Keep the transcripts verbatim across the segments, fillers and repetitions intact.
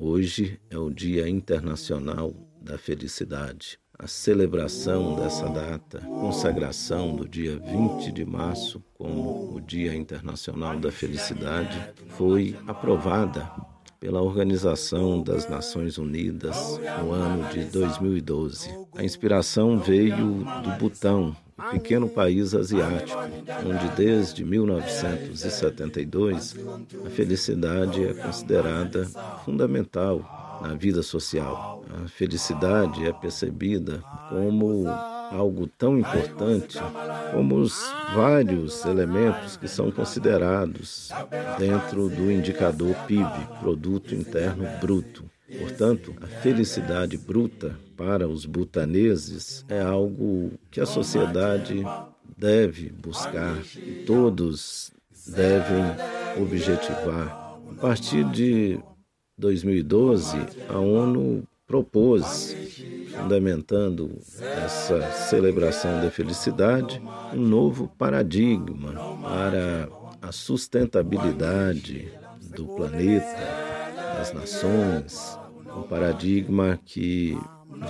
Hoje é o Dia Internacional da Felicidade. A celebração dessa data, consagração do dia vinte de março como o Dia Internacional da Felicidade, foi aprovada pela Organização das Nações Unidas no ano de dois mil e doze. A inspiração veio do Butão, um pequeno país asiático, onde desde mil novecentos e setenta e dois a felicidade é considerada fundamental na vida social. A felicidade é percebida como algo tão importante como os vários elementos que são considerados dentro do indicador P I B, Produto Interno Bruto. Portanto, a felicidade bruta para os butaneses é algo que a sociedade deve buscar, e todos devem objetivar. A partir de dois mil e doze, a ONU propôs, fundamentando essa celebração da felicidade, um novo paradigma para a sustentabilidade do planeta, das nações, um paradigma que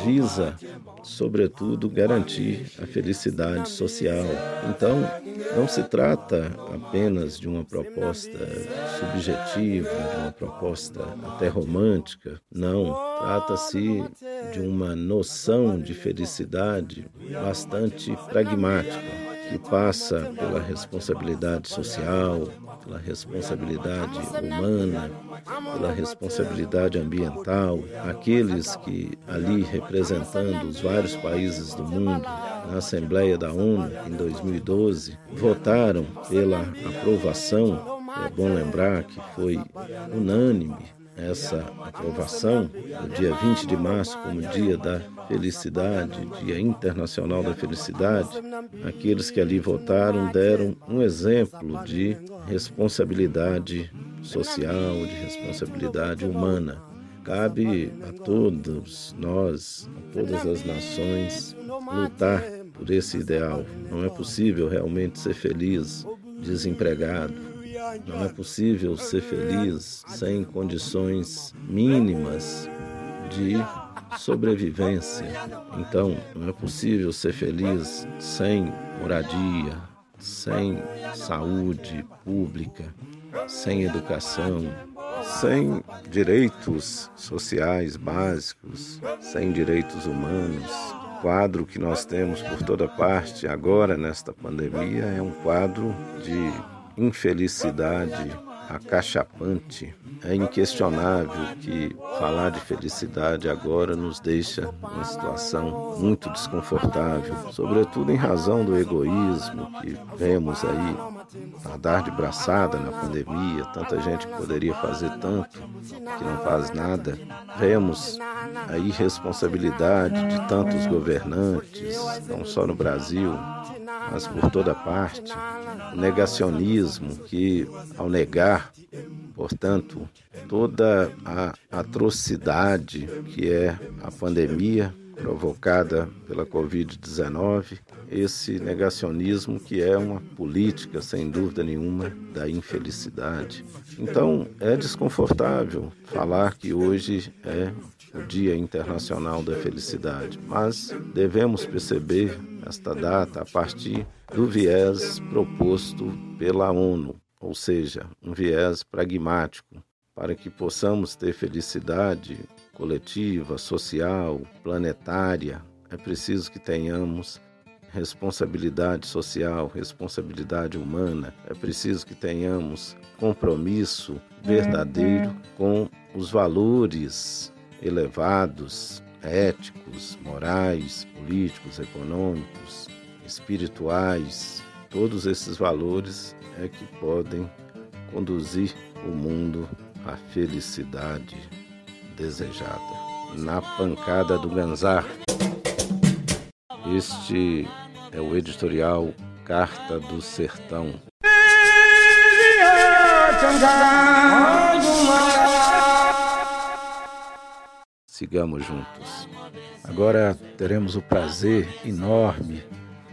visa, sobretudo, garantir a felicidade social. Então, não se trata apenas de uma proposta subjetiva, de uma proposta até romântica, não. Trata-se de uma noção de felicidade bastante pragmática, que passa pela responsabilidade social, pela responsabilidade humana, pela responsabilidade ambiental. Aqueles que ali, representando os vários países do mundo, na Assembleia da ONU, em dois mil e doze, votaram pela aprovação, é bom lembrar que foi unânime, essa aprovação no dia vinte de março como Dia da Felicidade, Dia Internacional da Felicidade. Aqueles que ali votaram deram um exemplo de responsabilidade social, de responsabilidade humana. Cabe a todos nós, a todas as nações, lutar por esse ideal. Não é possível realmente ser feliz desempregado. Não é possível ser feliz sem condições mínimas de sobrevivência. Então, não é possível ser feliz sem moradia, sem saúde pública, sem educação, sem direitos sociais básicos, sem direitos humanos. O quadro que nós temos por toda parte agora, nesta pandemia, é um quadro de infelicidade acachapante. É inquestionável que falar de felicidade agora nos deixa numa situação muito desconfortável, sobretudo em razão do egoísmo que vemos aí nadar de braçada na pandemia. Tanta gente que poderia fazer tanto, que não faz nada. Vemos a irresponsabilidade de tantos governantes, não só no Brasil, mas por toda parte, o negacionismo que, ao negar, portanto, toda a atrocidade que é a pandemia provocada pela covid dezenove, esse negacionismo que é uma política, sem dúvida nenhuma, da infelicidade. Então, é desconfortável falar que hoje é o Dia Internacional da Felicidade, mas devemos perceber esta data a partir do viés proposto pela ONU, ou seja, um viés pragmático, para que possamos ter felicidade coletiva, social, planetária. É preciso que tenhamos responsabilidade social, responsabilidade humana. É preciso que tenhamos compromisso verdadeiro com os valores elevados, éticos, morais, políticos, econômicos, espirituais. Todos esses valores é que podem conduzir o mundo à felicidade desejada. Na Pancada do Ganzá. Este é o editorial Carta do Sertão. Sigamos juntos. Agora teremos o prazer enorme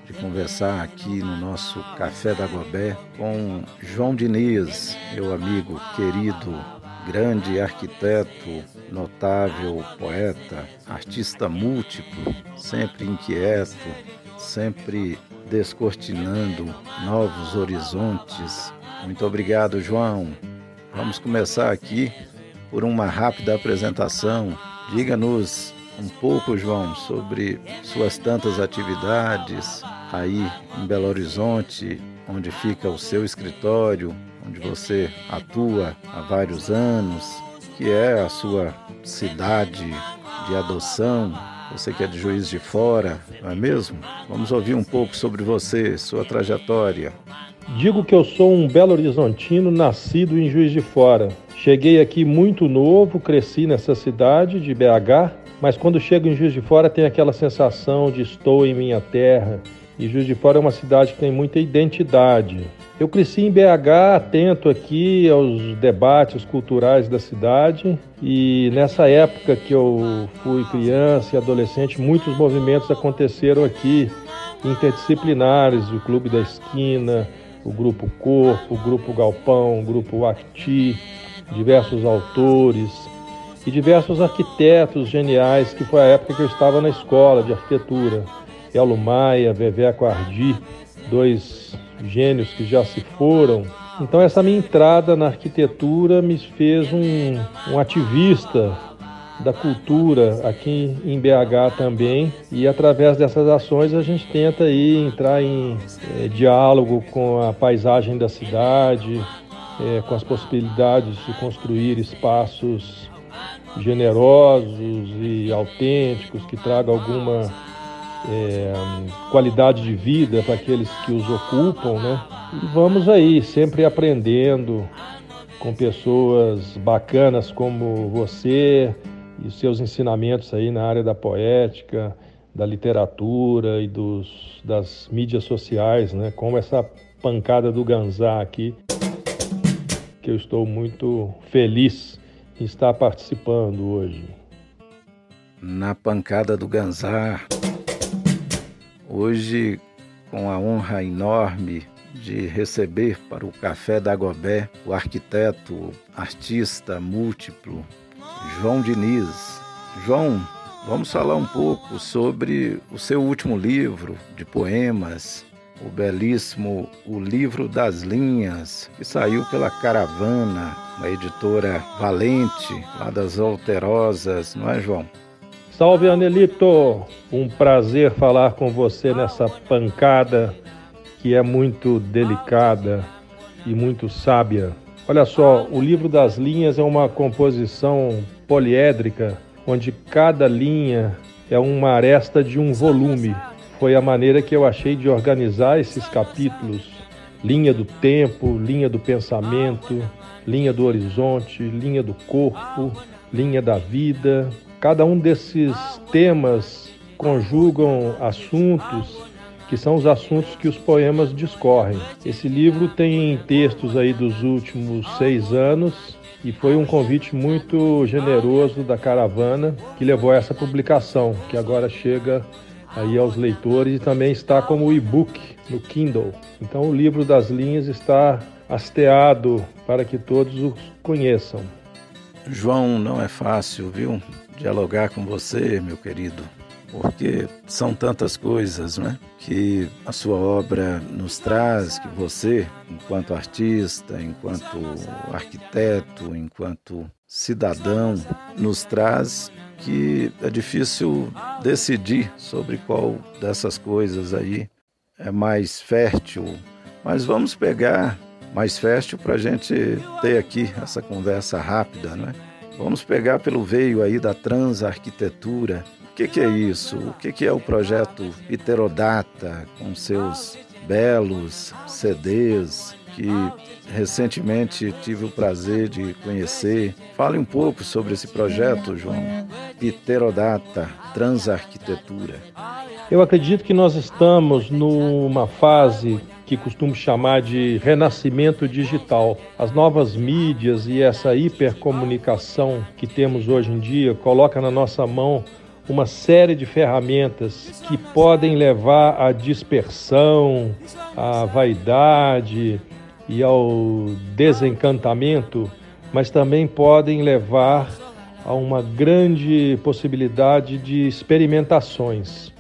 de conversar aqui no nosso Café da Gobé com João Diniz, meu amigo querido, grande arquiteto, notável poeta, artista múltiplo, sempre inquieto, sempre descortinando novos horizontes. Muito obrigado, João. Vamos começar aqui por uma rápida apresentação. Diga-nos um pouco, João, sobre suas tantas atividades aí em Belo Horizonte, onde fica o seu escritório, onde você atua há vários anos, que é a sua cidade de adoção. Você que é de Juiz de Fora, não é mesmo? Vamos ouvir um pouco sobre você, sua trajetória. Digo que eu sou um belo horizontino nascido em Juiz de Fora. Cheguei aqui muito novo, cresci nessa cidade de B H, mas quando chego em Juiz de Fora tem aquela sensação de estou em minha terra. E Juiz de Fora é uma cidade que tem muita identidade. Eu cresci em B H, atento aqui aos debates culturais da cidade, e nessa época que eu fui criança e adolescente, muitos movimentos aconteceram aqui, interdisciplinares, o Clube da Esquina, o Grupo Corpo, o Grupo Galpão, o Grupo Acti, diversos autores e diversos arquitetos geniais, que foi a época que eu estava na escola de arquitetura, Elo Maia, Veveco Ardi, dois gênios que já se foram. Então essa minha entrada na arquitetura me fez um, um ativista da cultura aqui em B H também, e através dessas ações a gente tenta aí entrar em é, diálogo com a paisagem da cidade, é, com as possibilidades de construir espaços generosos e autênticos que tragam alguma É, qualidade de vida para aqueles que os ocupam, né? E vamos aí, sempre aprendendo com pessoas bacanas como você e seus ensinamentos aí na área da poética, da literatura e dos, das mídias sociais, né? Como essa pancada do Ganzá aqui, que eu estou muito feliz em estar participando hoje. Na pancada do Ganzá. Hoje, com a honra enorme de receber para o Café da Gobé o arquiteto, artista múltiplo, João Diniz. João, vamos falar um pouco sobre o seu último livro de poemas, o belíssimo O Livro das Linhas, que saiu pela Caravana, uma editora Valente, lá das Alterosas, não é, João? Salve, Anelito! Um prazer falar com você nessa pancada que é muito delicada e muito sábia. Olha só, o Livro das Linhas é uma composição poliédrica, onde cada linha é uma aresta de um volume. Foi a maneira que eu achei de organizar esses capítulos. Linha do tempo, linha do pensamento, linha do horizonte, linha do corpo, linha da vida. Cada um desses temas conjugam assuntos que são os assuntos que os poemas discorrem. Esse livro tem textos aí dos últimos seis anos e foi um convite muito generoso da Caravana que levou a essa publicação, que agora chega aí aos leitores e também está como e-book no Kindle. Então o Livro das Linhas está hasteado para que todos os conheçam. João, não é fácil, viu? Dialogar com você, meu querido, porque são tantas coisas, né, que a sua obra nos traz, que você, enquanto artista, enquanto arquiteto, enquanto cidadão, nos traz, que é difícil decidir sobre qual dessas coisas aí é mais fértil. Mas vamos pegar mais fértil para a gente ter aqui essa conversa rápida, né? Vamos pegar pelo veio aí da transarquitetura. O que, que é isso? O que, que é o projeto Heterodata, com seus belos C Ds, que recentemente tive o prazer de conhecer? Fale um pouco sobre esse projeto, João. Pterodata, transarquitetura. Eu acredito que nós estamos numa fase que costumo chamar de renascimento digital. As novas mídias e essa hipercomunicação que temos hoje em dia coloca na nossa mão uma série de ferramentas que podem levar à dispersão, à vaidade e ao desencantamento, mas também podem levar a uma grande possibilidade de experimentações.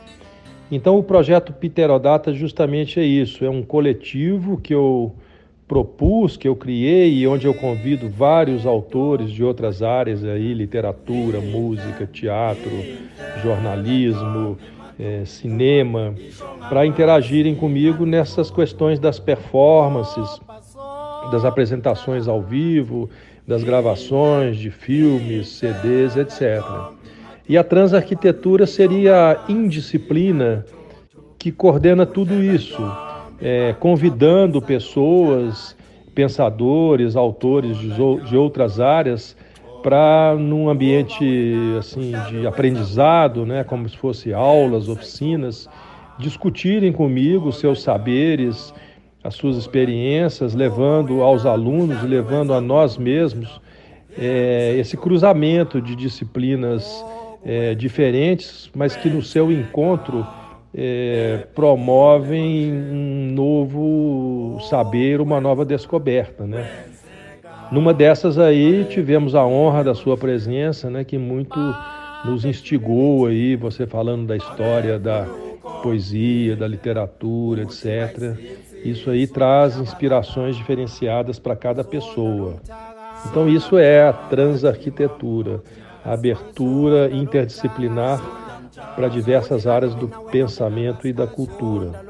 Então o projeto Pterodata justamente é isso, é um coletivo que eu propus, que eu criei e onde eu convido vários autores de outras áreas, aí, literatura, música, teatro, jornalismo, é, cinema, para interagirem comigo nessas questões das performances, das apresentações ao vivo, das gravações de filmes, C Ds, etcétera. E a transarquitetura seria a indisciplina que coordena tudo isso, é, convidando pessoas, pensadores, autores de outras áreas para, num ambiente assim, de aprendizado, né, como se fosse aulas, oficinas, discutirem comigo seus saberes, as suas experiências, levando aos alunos e levando a nós mesmos é, esse cruzamento de disciplinas é, diferentes, mas que no seu encontro é, promovem um novo saber, uma nova descoberta, né? Numa dessas aí tivemos a honra da sua presença, né, que muito nos instigou aí, você falando da história da poesia, da literatura, etcétera. Isso aí traz inspirações diferenciadas para cada pessoa. Então isso é a transarquitetura, a abertura interdisciplinar para diversas áreas do pensamento e da cultura.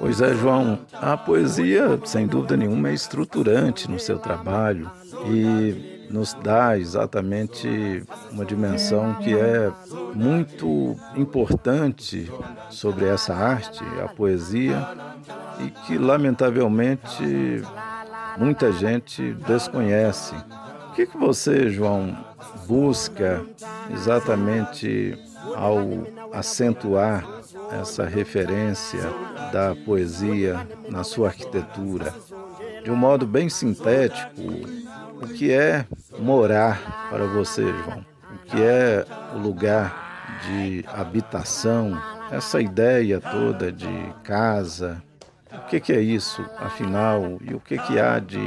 Pois é, João, a poesia, sem dúvida nenhuma, é estruturante no seu trabalho e nos dá exatamente uma dimensão que é muito importante sobre essa arte, a poesia, e que, lamentavelmente, muita gente desconhece. O que que você, João, busca exatamente ao acentuar essa referência da poesia na sua arquitetura? De um modo bem sintético, o que é morar para você, João? O que é o lugar de habitação? Essa ideia toda de casa, o que que é isso, afinal, e o que que há de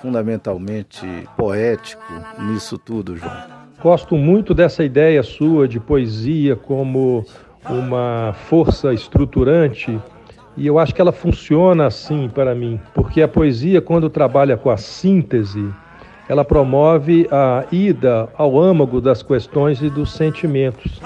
fundamentalmente poético nisso tudo, João? Gosto muito dessa ideia sua de poesia como uma força estruturante, e eu acho que ela funciona assim para mim, porque a poesia, quando trabalha com a síntese, ela promove a ida ao âmago das questões e dos sentimentos.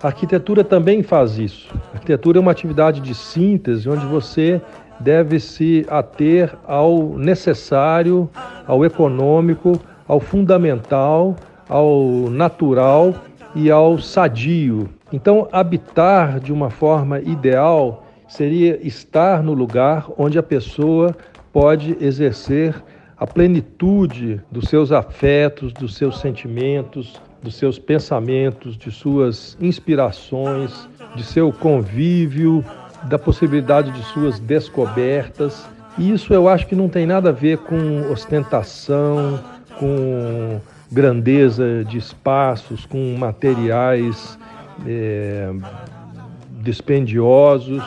A arquitetura também faz isso. A arquitetura é uma atividade de síntese, onde você deve se ater ao necessário, ao econômico, ao fundamental, ao natural e ao sadio. Então, habitar de uma forma ideal seria estar no lugar onde a pessoa pode exercer a plenitude dos seus afetos, dos seus sentimentos, dos seus pensamentos, de suas inspirações, de seu convívio, da possibilidade de suas descobertas. E isso eu acho que não tem nada a ver com ostentação, com grandeza de espaços, com materiais é, dispendiosos.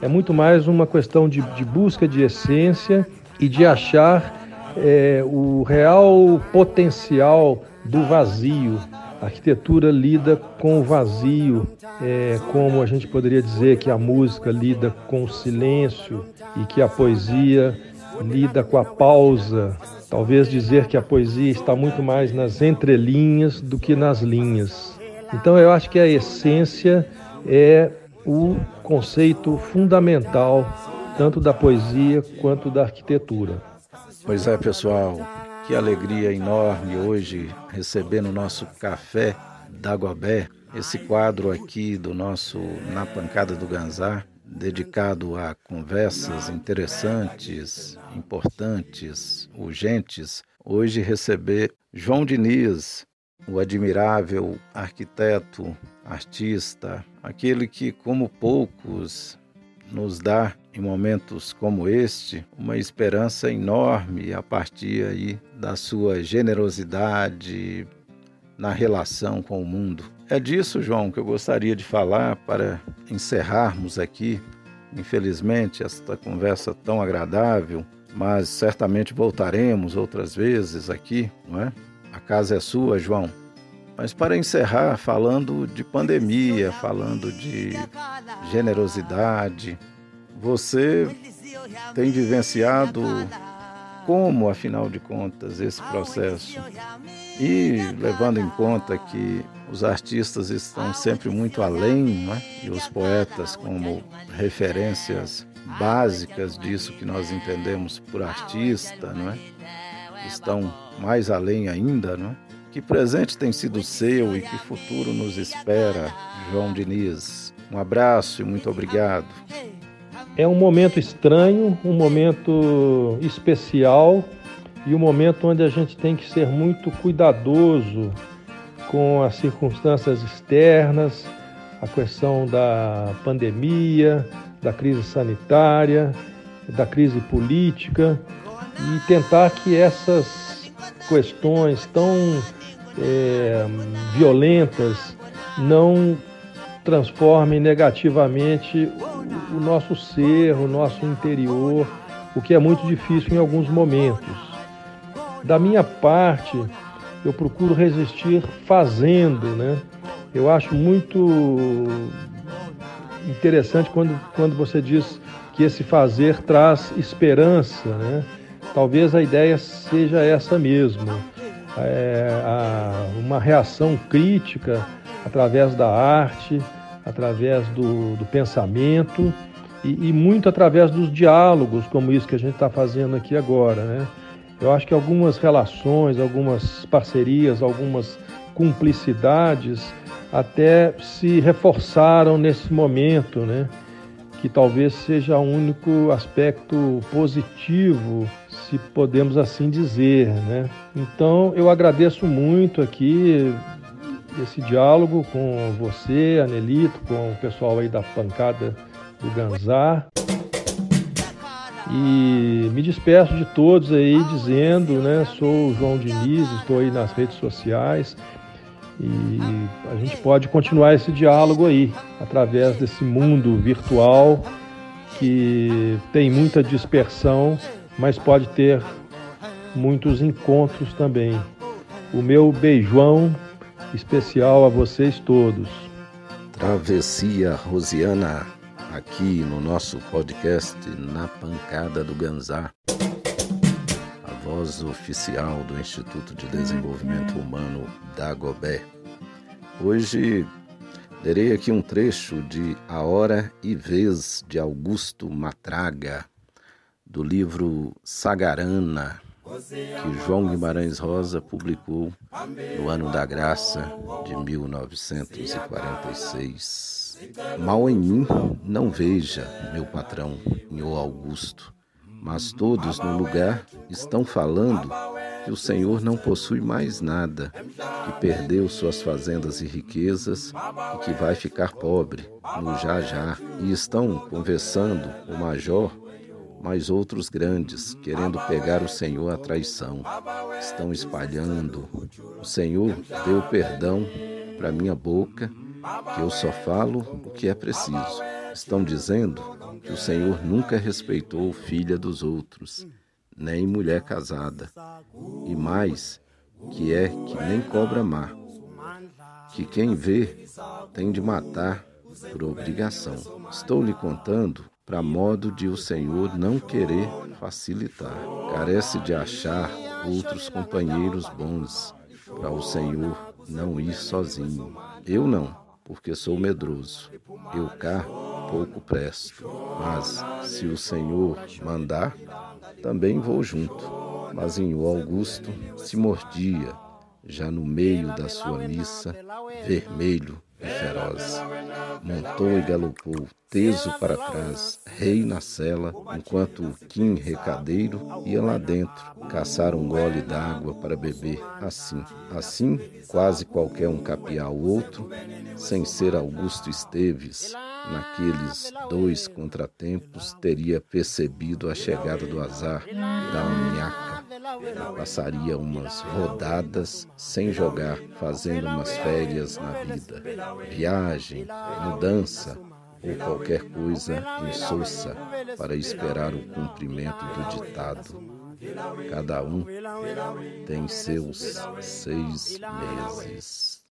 É muito mais uma questão de, de busca de essência e de achar é, o real potencial do vazio. A arquitetura lida com o vazio, é, como a gente poderia dizer que a música lida com o silêncio e que a poesia lida com a pausa. Talvez dizer que a poesia está muito mais nas entrelinhas do que nas linhas. Então eu acho que a essência é o conceito fundamental, tanto da poesia quanto da arquitetura. Pois é, pessoal, que alegria enorme hoje receber no nosso Café da Gobé esse quadro aqui do nosso Na Pancada do Ganzá, dedicado a conversas interessantes, importantes, urgentes. Hoje receber João Diniz, o admirável arquiteto, artista, aquele que, como poucos, nos dá, em momentos como este, uma esperança enorme a partir aí da sua generosidade na relação com o mundo. É disso, João, que eu gostaria de falar para encerrarmos aqui, infelizmente, esta conversa tão agradável, mas certamente voltaremos outras vezes aqui, não é? A casa é sua, João. Mas para encerrar, falando de pandemia, falando de generosidade, você tem vivenciado como, afinal de contas, esse processo? E levando em conta que os artistas estão sempre muito além, né? E os poetas como referências básicas disso que nós entendemos por artista, não é? Estão mais além ainda, não é? Que presente tem sido seu e que futuro nos espera, João Diniz? Um abraço e muito obrigado. É um momento estranho, um momento especial e um momento onde a gente tem que ser muito cuidadoso com as circunstâncias externas, a questão da pandemia, da crise sanitária, da crise política e tentar que essas questões tão É, violentas não transformem negativamente o, o nosso ser, o nosso interior, o que é muito difícil em alguns momentos. Da minha parte, eu procuro resistir fazendo, né? Eu acho muito interessante quando, quando você diz que esse fazer traz esperança, né? Talvez a ideia seja essa mesmo. É, a, uma reação crítica através da arte, através do, do pensamento e, e muito através dos diálogos, como isso que a gente está fazendo aqui agora, né? Eu acho que algumas relações, algumas parcerias, algumas cumplicidades até se reforçaram nesse momento, né? Que talvez seja o único aspecto positivo, se podemos assim dizer, né? Então, eu agradeço muito aqui esse diálogo com você, Anelito, com o pessoal aí da Pancada do Ganzá. E me despeço de todos aí dizendo, né? Sou o João Diniz, estou aí nas redes sociais. E a gente pode continuar esse diálogo aí, através desse mundo virtual que tem muita dispersão, mas pode ter muitos encontros também. O meu beijão especial a vocês todos. Travessia Rosiana, aqui no nosso podcast Na Pancada do Ganzá. Voz oficial do Instituto de Desenvolvimento Humano da Gobé. Hoje lerei aqui um trecho de A Hora e Vez de Augusto Matraga, do livro Sagarana, que João Guimarães Rosa publicou no Ano da Graça de mil novecentos e quarenta e seis. Mal em mim não veja, meu patrão, senhor Augusto, mas todos no lugar estão falando que o Senhor não possui mais nada, que perdeu suas fazendas e riquezas e que vai ficar pobre no já já. E estão conversando o major, mas outros grandes, querendo pegar o Senhor à traição. Estão espalhando. O Senhor deu perdão para minha boca, que eu só falo o que é preciso. Estão dizendo que o Senhor nunca respeitou filha dos outros, nem mulher casada, e mais, que é que nem cobra má, que quem vê tem de matar por obrigação. Estou lhe contando para modo de o Senhor não querer facilitar. Carece de achar outros companheiros bons, para o Senhor não ir sozinho. Eu não, porque sou medroso. Eu cá pouco presto, mas se o Senhor mandar, também vou junto. Mas em o Augusto se mordia, já no meio da sua missa, vermelho e feroz. Montou e galopou, teso para trás, rei na cela, enquanto o Quim recadeiro ia lá dentro caçar um gole d'água para beber. Assim, assim, quase qualquer um capiar o outro, sem ser Augusto Esteves, naqueles dois contratempos teria percebido a chegada do azar da unhaca Passaria umas rodadas sem jogar, fazendo umas férias na vida, viagem, mudança ou qualquer coisa insossa para esperar o cumprimento do ditado. Cada um tem seus seis meses.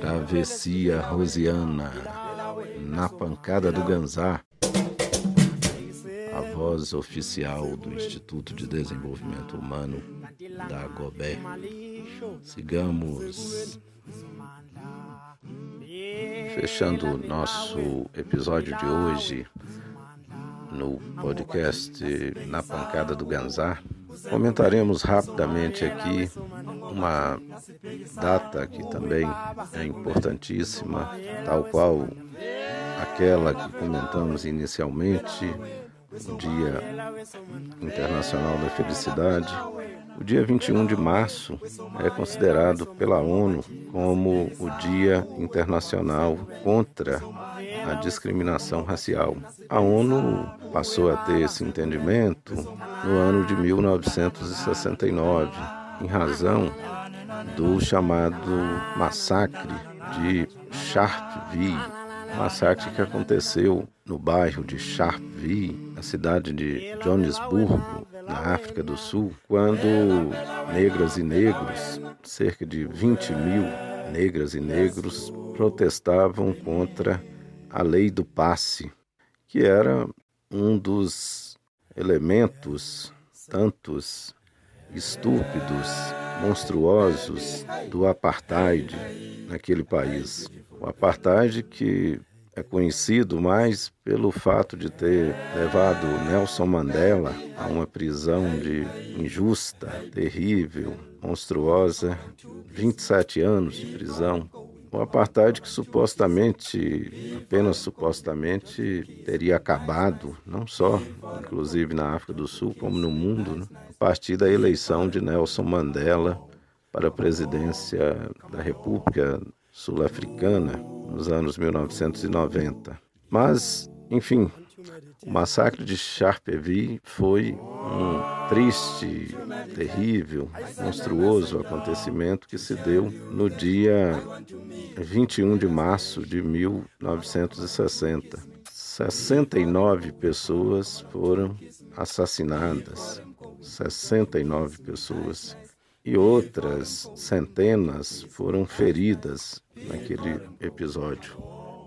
Travessia Rosiana, Na Pancada do Ganzá. A voz oficial do Instituto de Desenvolvimento Humano da Gobé. Sigamos. Fechando o nosso episódio de hoje no podcast Na Pancada do Ganzá, comentaremos rapidamente aqui uma data que também é importantíssima, tal qual aquela que comentamos inicialmente, o Dia Internacional da Felicidade. O dia vinte e um de março é considerado pela ONU como o Dia Internacional contra a Discriminação Racial. A ONU passou a ter esse entendimento no ano de mil novecentos e sessenta e nove, em razão do chamado massacre de Sharpeville, massacre que aconteceu no bairro de Sharpeville, na cidade de Joanesburgo, na África do Sul, quando negras e negros, cerca de vinte mil negras e negros, protestavam contra a lei do passe, que era um dos elementos tantos estúpidos, monstruosos do apartheid naquele país. O apartheid que é conhecido mais pelo fato de ter levado Nelson Mandela a uma prisão de injusta, terrível, monstruosa, vinte e sete anos de prisão. Um apartheid que supostamente, apenas supostamente, teria acabado, não só, inclusive na África do Sul, como no mundo, né? A partir da eleição de Nelson Mandela para a presidência da República Sul-Africana, nos anos mil novecentos e noventa. Mas, enfim, o massacre de Sharpeville foi um triste, terrível, monstruoso acontecimento que se deu no dia vinte e um de março de mil novecentos e sessenta. sessenta e nove pessoas foram assassinadas. sessenta e nove pessoas. E outras centenas foram feridas naquele episódio.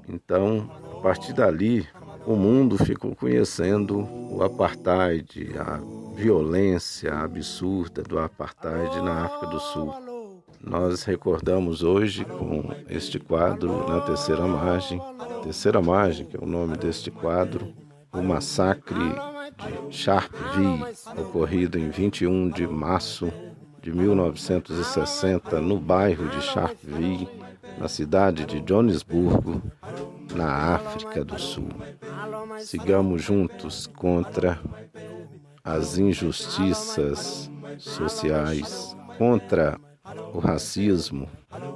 Então, a partir dali, o mundo ficou conhecendo o apartheid, a violência absurda do apartheid na África do Sul. Nós recordamos hoje com este quadro na Terceira Margem, Terceira Margem, que é o nome deste quadro, o massacre de Sharpeville, ocorrido em vinte e um de março de mil novecentos e sessenta, no bairro de Sharpeville, na cidade de Joanesburgo, na África do Sul. Sigamos juntos contra as injustiças sociais, contra o racismo,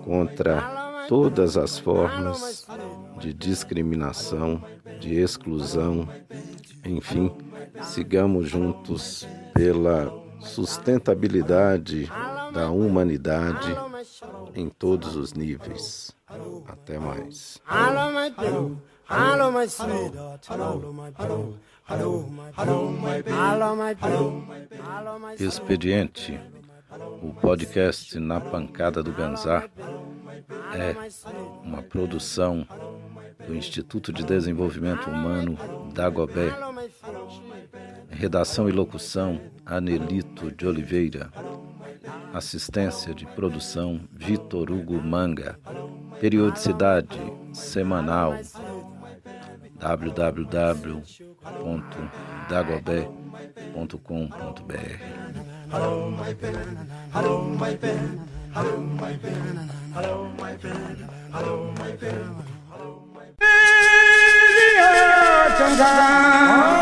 contra todas as formas de discriminação, de exclusão, enfim, sigamos juntos pela sustentabilidade da humanidade em todos os níveis. Até mais. Expediente, o podcast Na Pancada do Ganzá é uma produção do Instituto de Desenvolvimento Humano da Gobé. Redação e locução, Anelito de Oliveira. Assistência de produção, Vitor Hugo Manga. Periodicidade, semanal. w w w ponto dagobé ponto com ponto b r